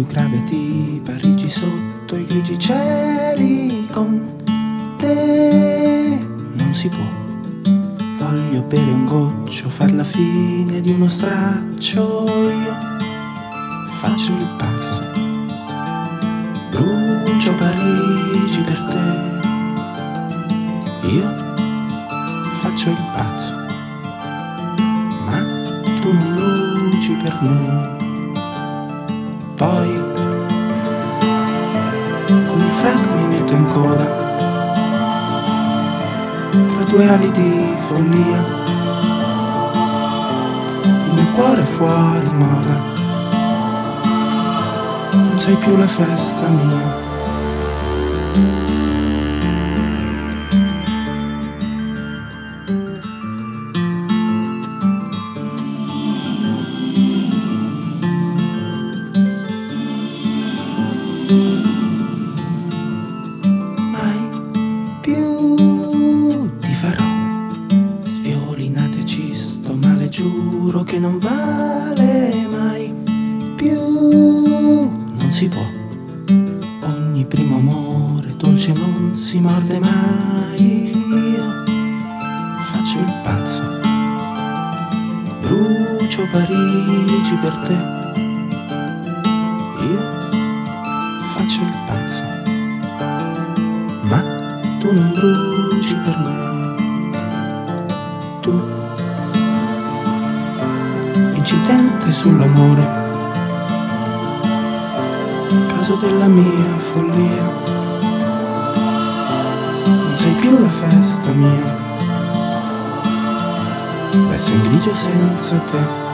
più grave di Parigi sotto i grigi cieli. Con te non si può. Voglio bere un goccio, far la fine di uno straccio. Io faccio il pazzo, brucio Parigi per te. Io faccio il pazzo, ma tu non bruci per me. Poi con il frac mi metto in coda, tra due ali di follia, il mio cuore è fuori moda, non sei più la festa mia. Giuro che non vale mai più, non si può. Ogni primo amore dolce non si morde mai. Io faccio il pazzo, brucio Parigi per te. Io faccio il pazzo, ma tu non bruci per me. Tu incidente sull'amore, caso della mia follia, non sei più la festa mia, resto in grigio senza te.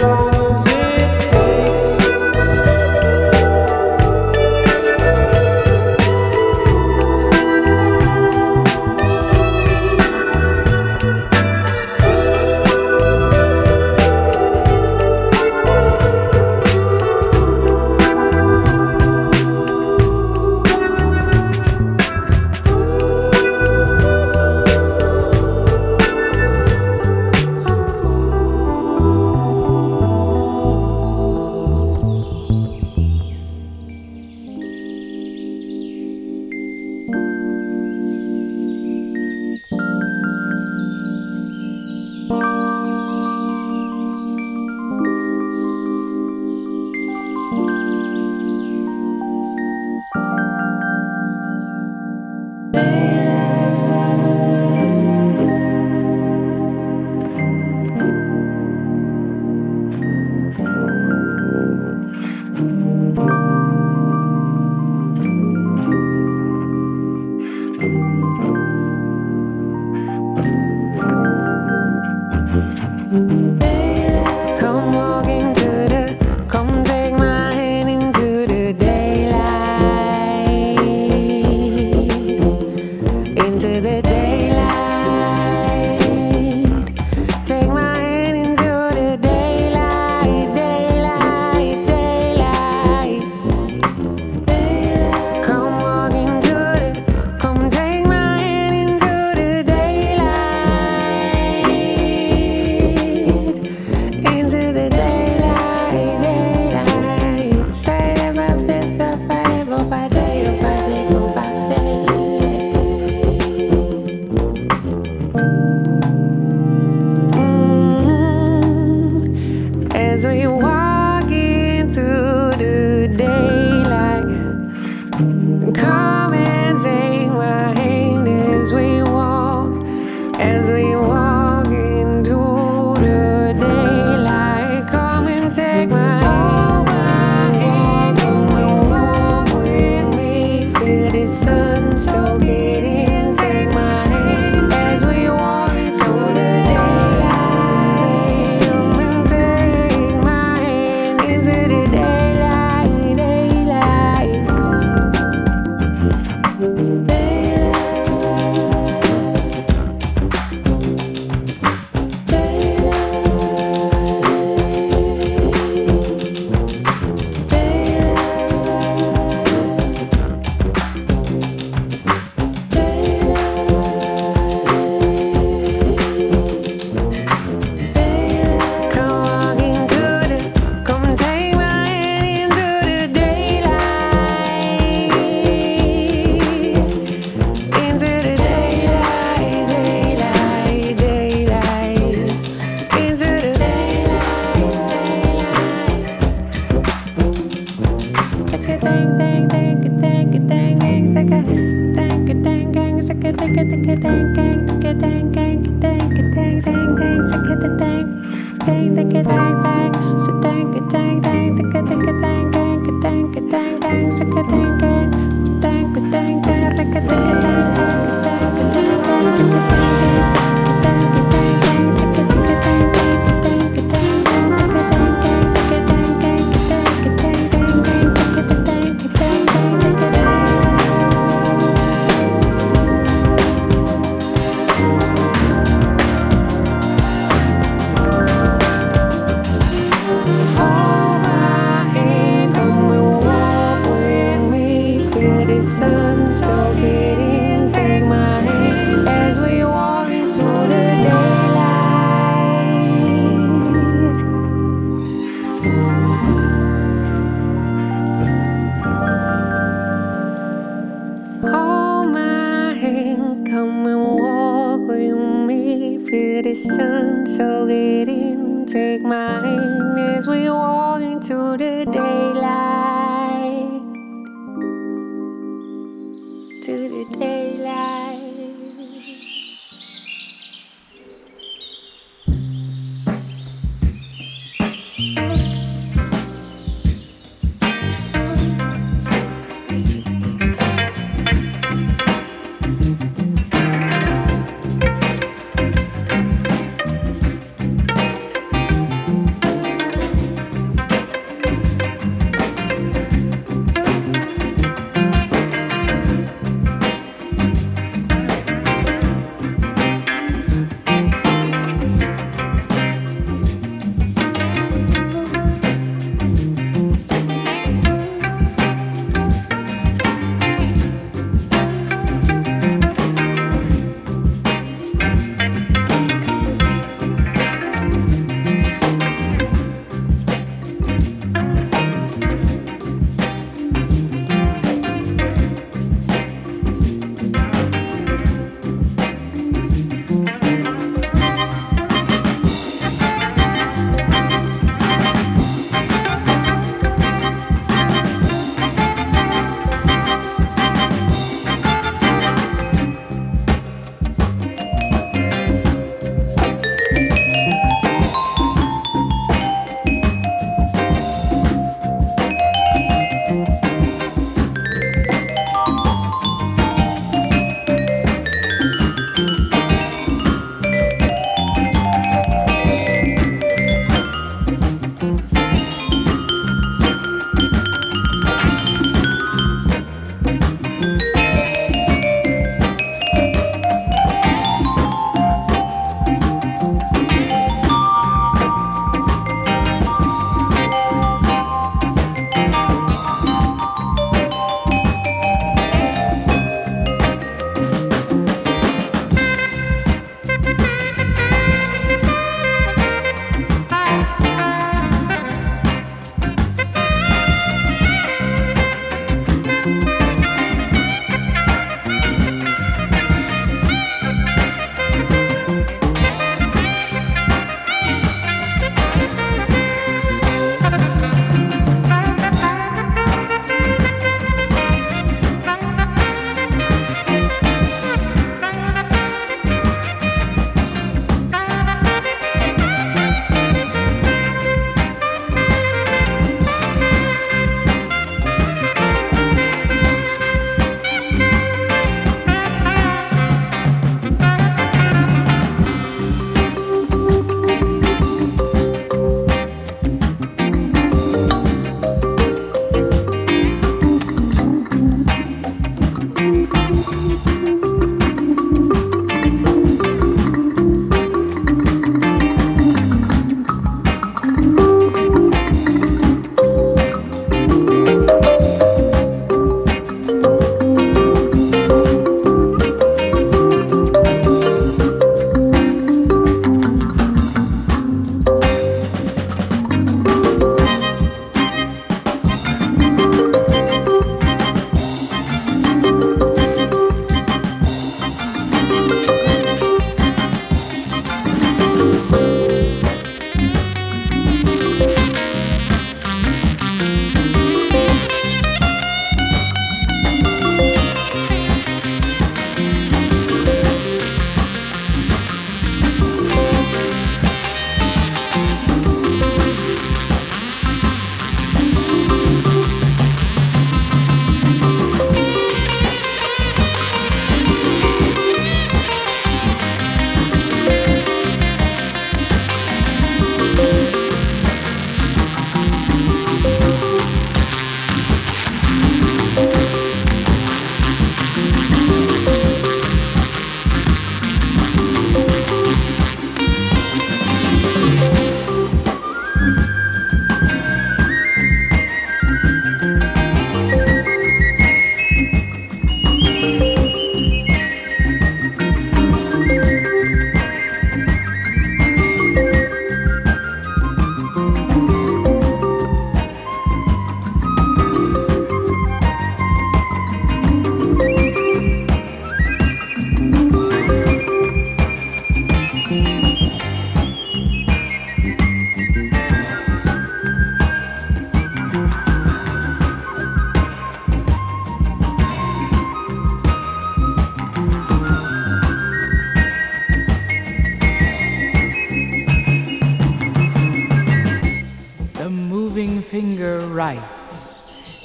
Long. into the daylight. Take my hand into the daylight, daylight, daylight, daylight. Come walk into the, come take my hand into the daylight, into the daylight, daylight. Say that about that, about that, about that. As we walk into the daylight, come and take my hand as we walk, as we walk into the daylight. Come and take my hand, my hand, and we walk with me. Feel the sun, so get in, take my hand as we walk into the sun, so get in, take my hand as we walk into the daylight. Hold my hand, come and walk with me. Feel the sun, so get in, take my hand as we walk into the daylight. To the daylight.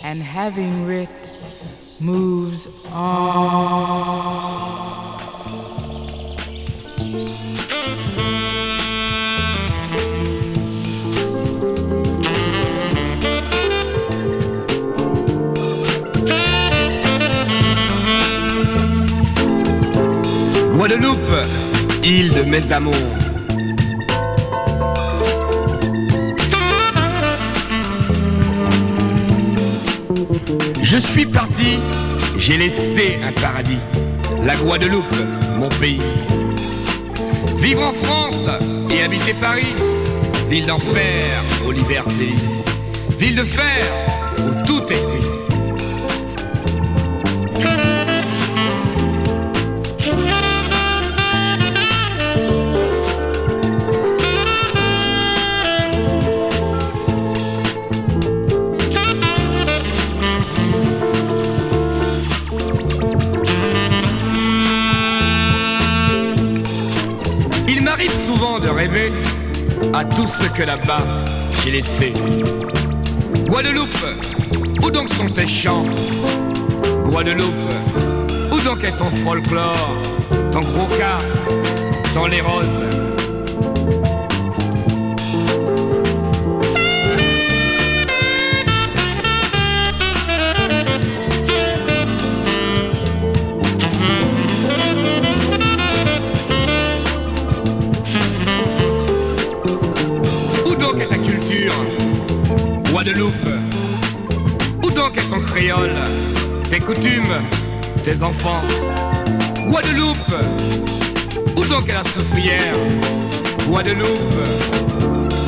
and having writ moves on. Guadeloupe, île de mes amours. Je suis parti, j'ai laissé un paradis, la Guadeloupe, mon pays. Vivre en France et habiter Paris, ville d'enfer où l'hiver sévit, ville de fer où tout est pris. De rêver à tout ce que là-bas j'ai laissé. Guadeloupe, où donc sont tes chants? Guadeloupe, où donc est ton folklore, ton croca, ton les roses? Guadeloupe, où donc est ton créole, tes coutumes, tes enfants? Guadeloupe, où donc est la soufrière? Guadeloupe,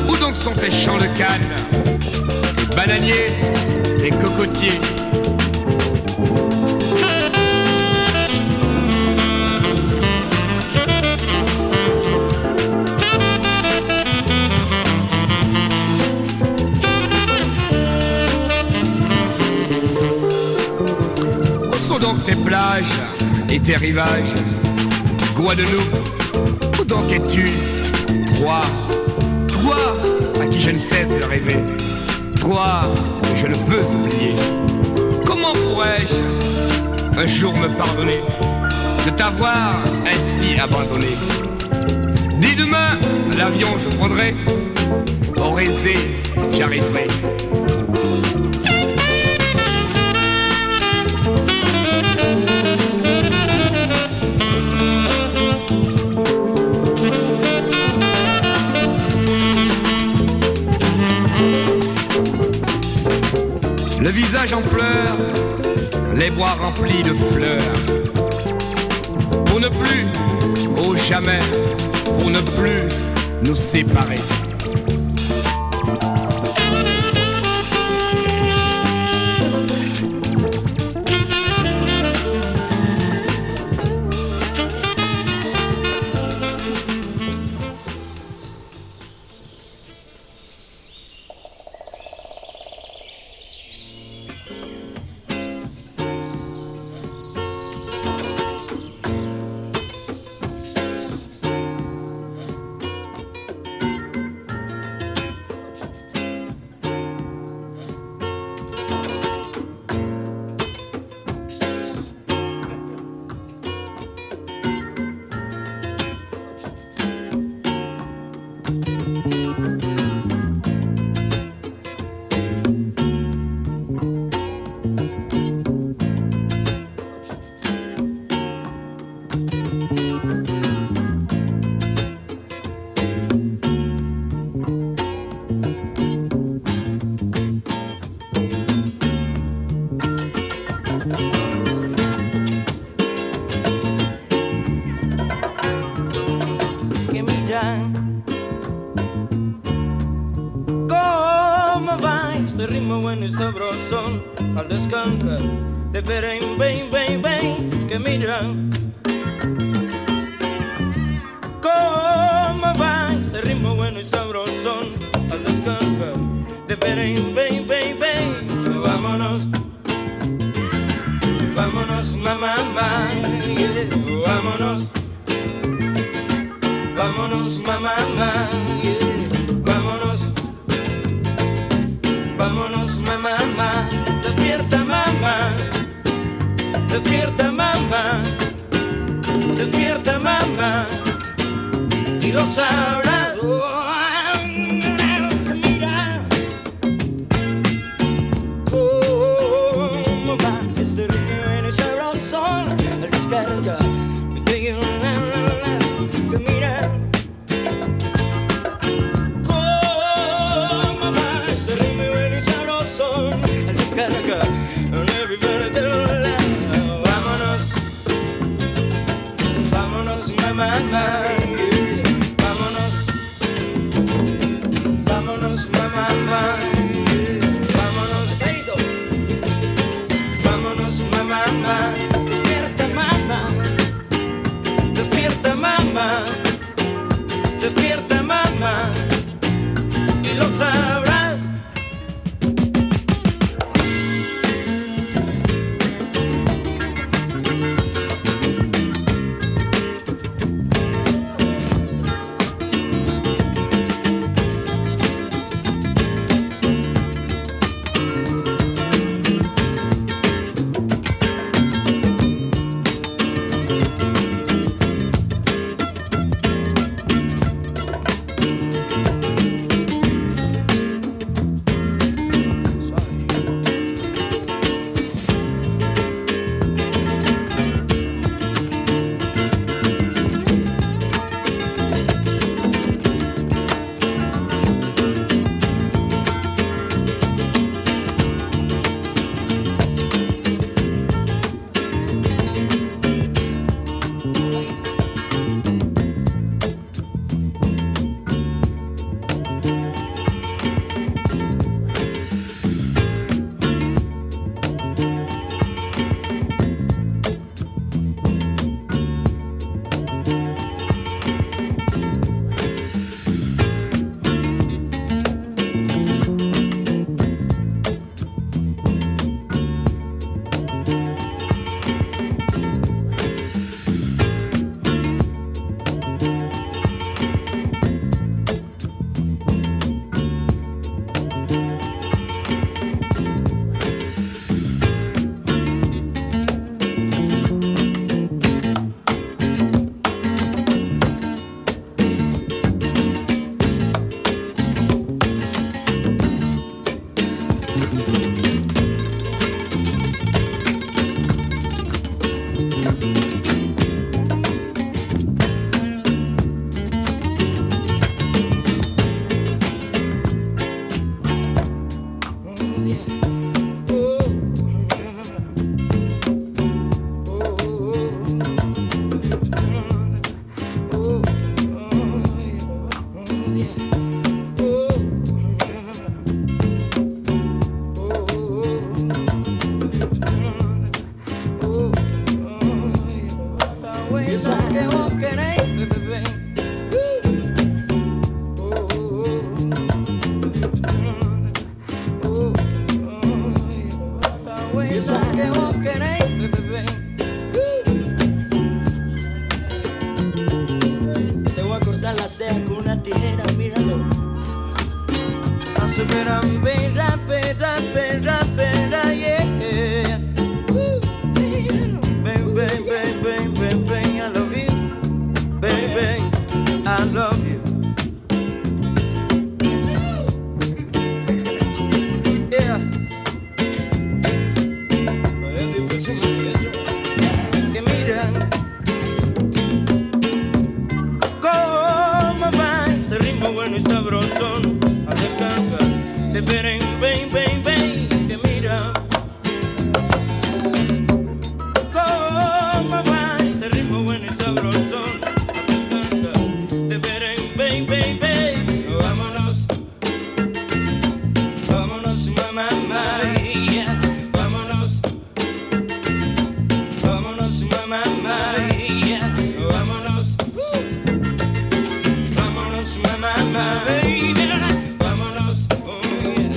où donc sont tes champs de canne, tes bananiers, tes cocotiers? Tes plages et tes rivages, Guadeloupe, où donc es-tu? Toi, à qui je ne cesse de rêver, toi, je ne peux oublier. Comment pourrais-je un jour me pardonner de t'avoir ainsi abandonné? Dès demain, l'avion je prendrai, au Rézé j'arriverai. Le visage en pleurs, les bois remplis de fleurs. Pour ne plus, oh jamais, pour ne plus nous séparer. Sabrosón al descanso de Perén, ven, que miran. ¿Cómo va este ritmo bueno y sabrosón al descanso de Perén, ven, vámonos mamá, yeah. vámonos mamá, yeah. Vámonos, mamá, despierta mamá, despierta mamá, y lo sabrás. Mira cómo va este río en el sabroso al descargar. Despierta mamá y lo sabrás. Vámonos, mamá, baby, vámonos, oh yeah.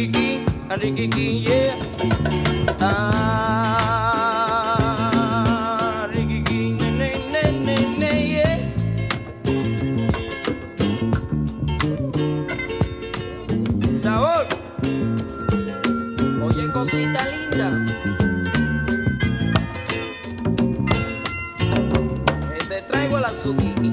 a diggy gee, yeah. Ah, diggy gee, nay, nay, nay, nay, yeah. Sabor, oye cosita linda. Te traigo la zucchini.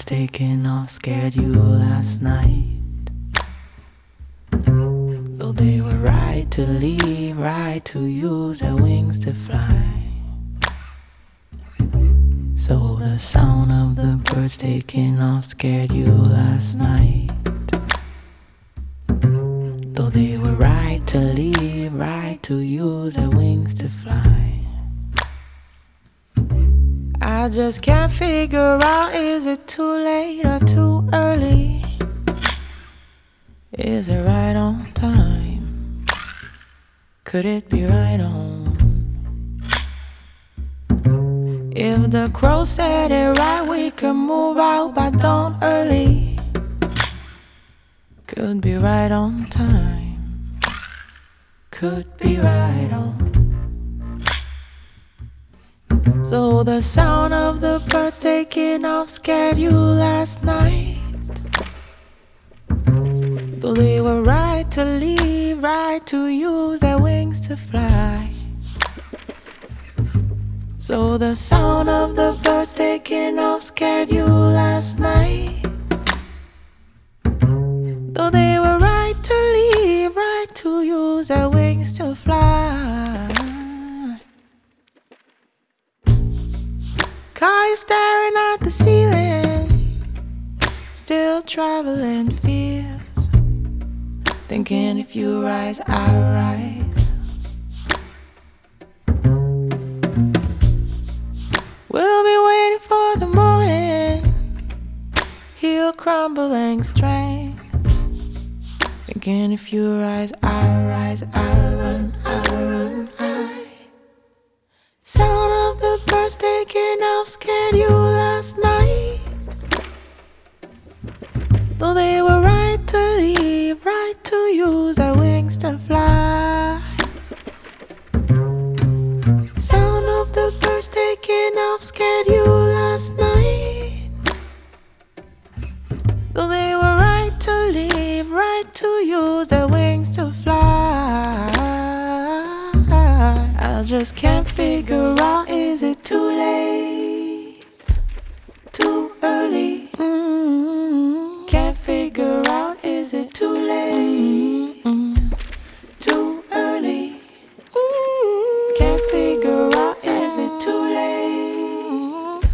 heart's taking off, scared you last night. Though they were right to leave, right to use their wings to fly. So the sound of the birds taking off scared you last night. Though they were right to leave, right to use their wings to fly. I just can't figure out, is it too late or too early? Is it right on time? Could it be right on? If the crow said it right, we could move out by dawn early. Could be right on time. Could be right on. So the sound of the birds taking off scared you last night. Though they were right to leave, right to use their wings to fly. So the sound of the birds taking off scared you last night. Though they were right to leave, right to use their wings to fly. Car is staring at the ceiling, still traveling fears, thinking if you rise, I rise. We'll be waiting for the morning, heal crumbling strength, thinking if you rise, I rise, I run, I run, I. Sound of the birds taking off scared you last night. Though they were right to leave, right to use their wings to fly. Sound of the birds taking off scared you last night. Though they were right to leave, right to use their wings to fly. I just can't figure out, is it too late, too early? Mm-hmm. Can't figure out, is it too late, mm-hmm. too early? Mm-hmm. Can't figure out, is it too late,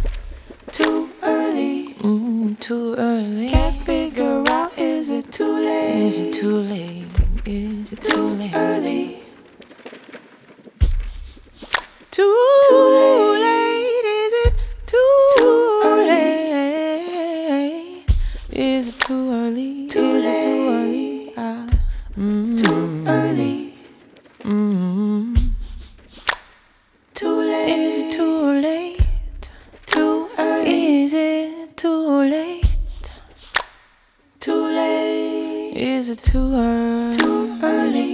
too early? Mm-hmm. Too early. Can't figure out, is it too late? Is it too late? Is it too late? Early. Too late, is it too early? Is it too early? Is it too early? Too early. Too late. Is it too late? Too early. Is it too late? Too late. Is it too early? Too early.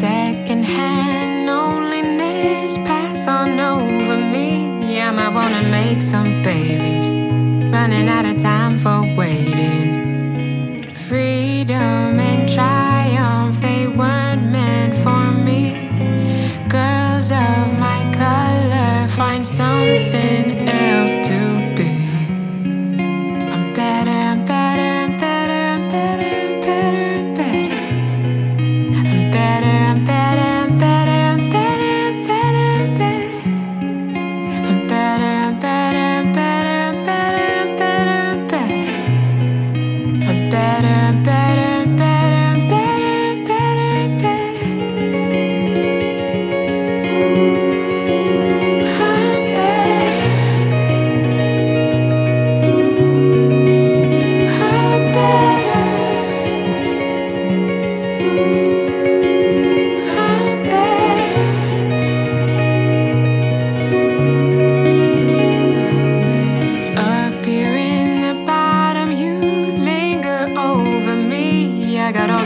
Better, better.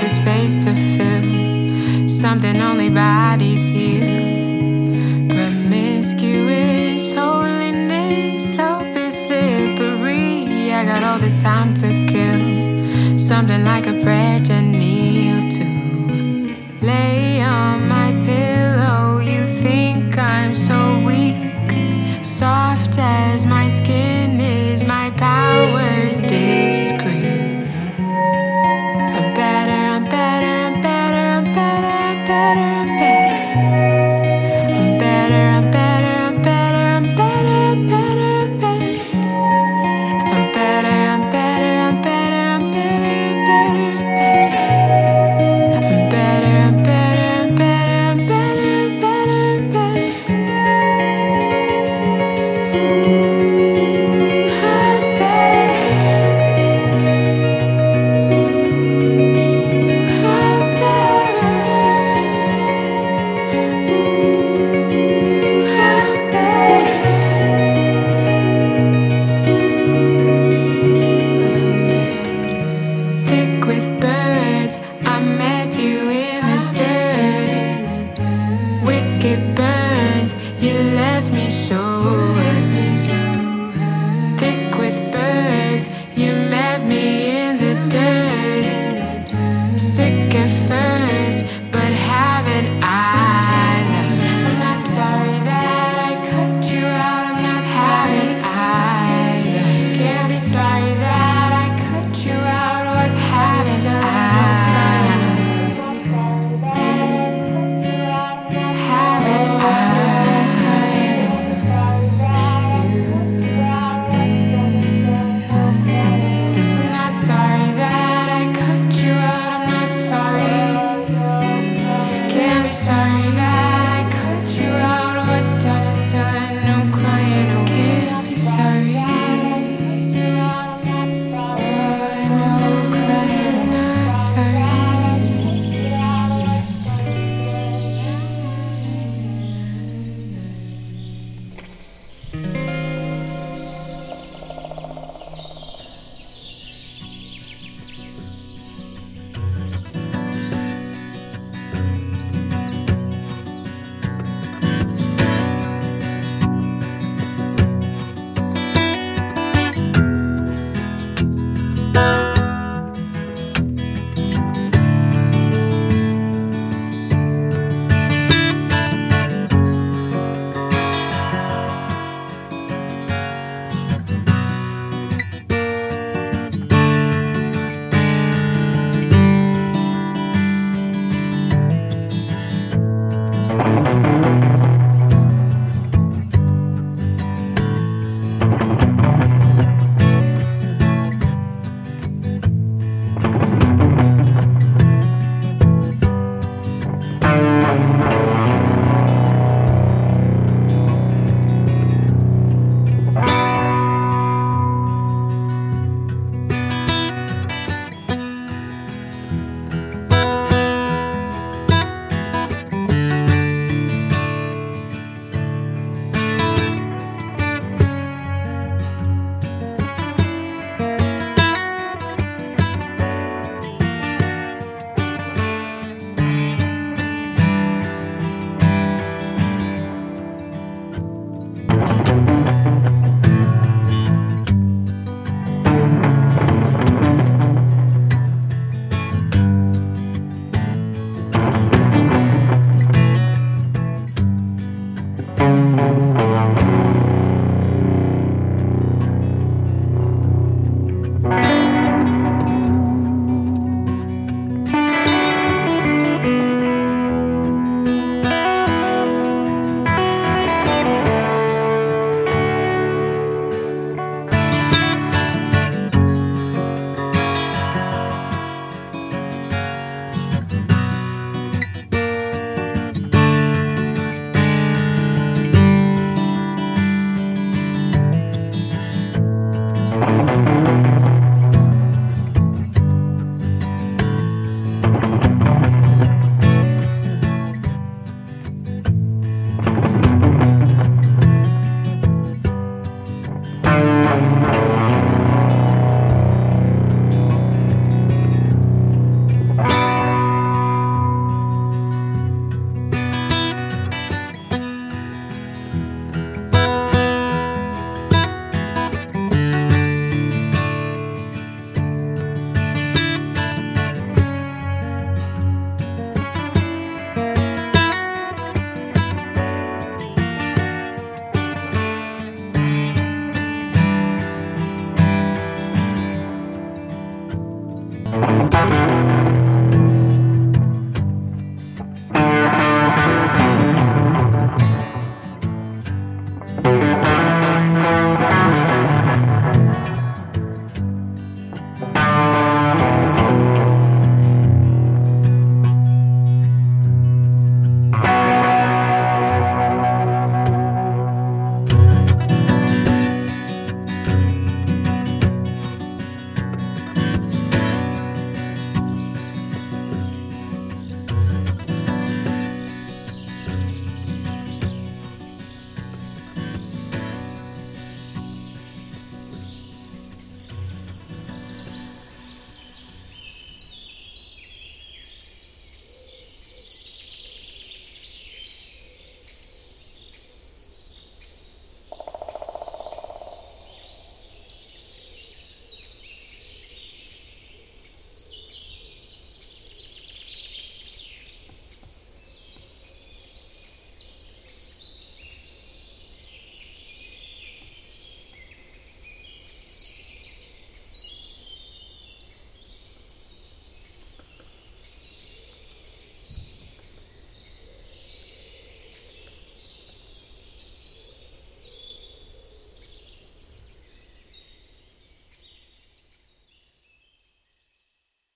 a space to fill, something only bodies heal. Promiscuous holiness, slope is slippery. I got all this time to kill, something like a prayer to kneel to. Lay on my pillow, you think I'm so weak. Soft as my skin is, my power's discreet. Better.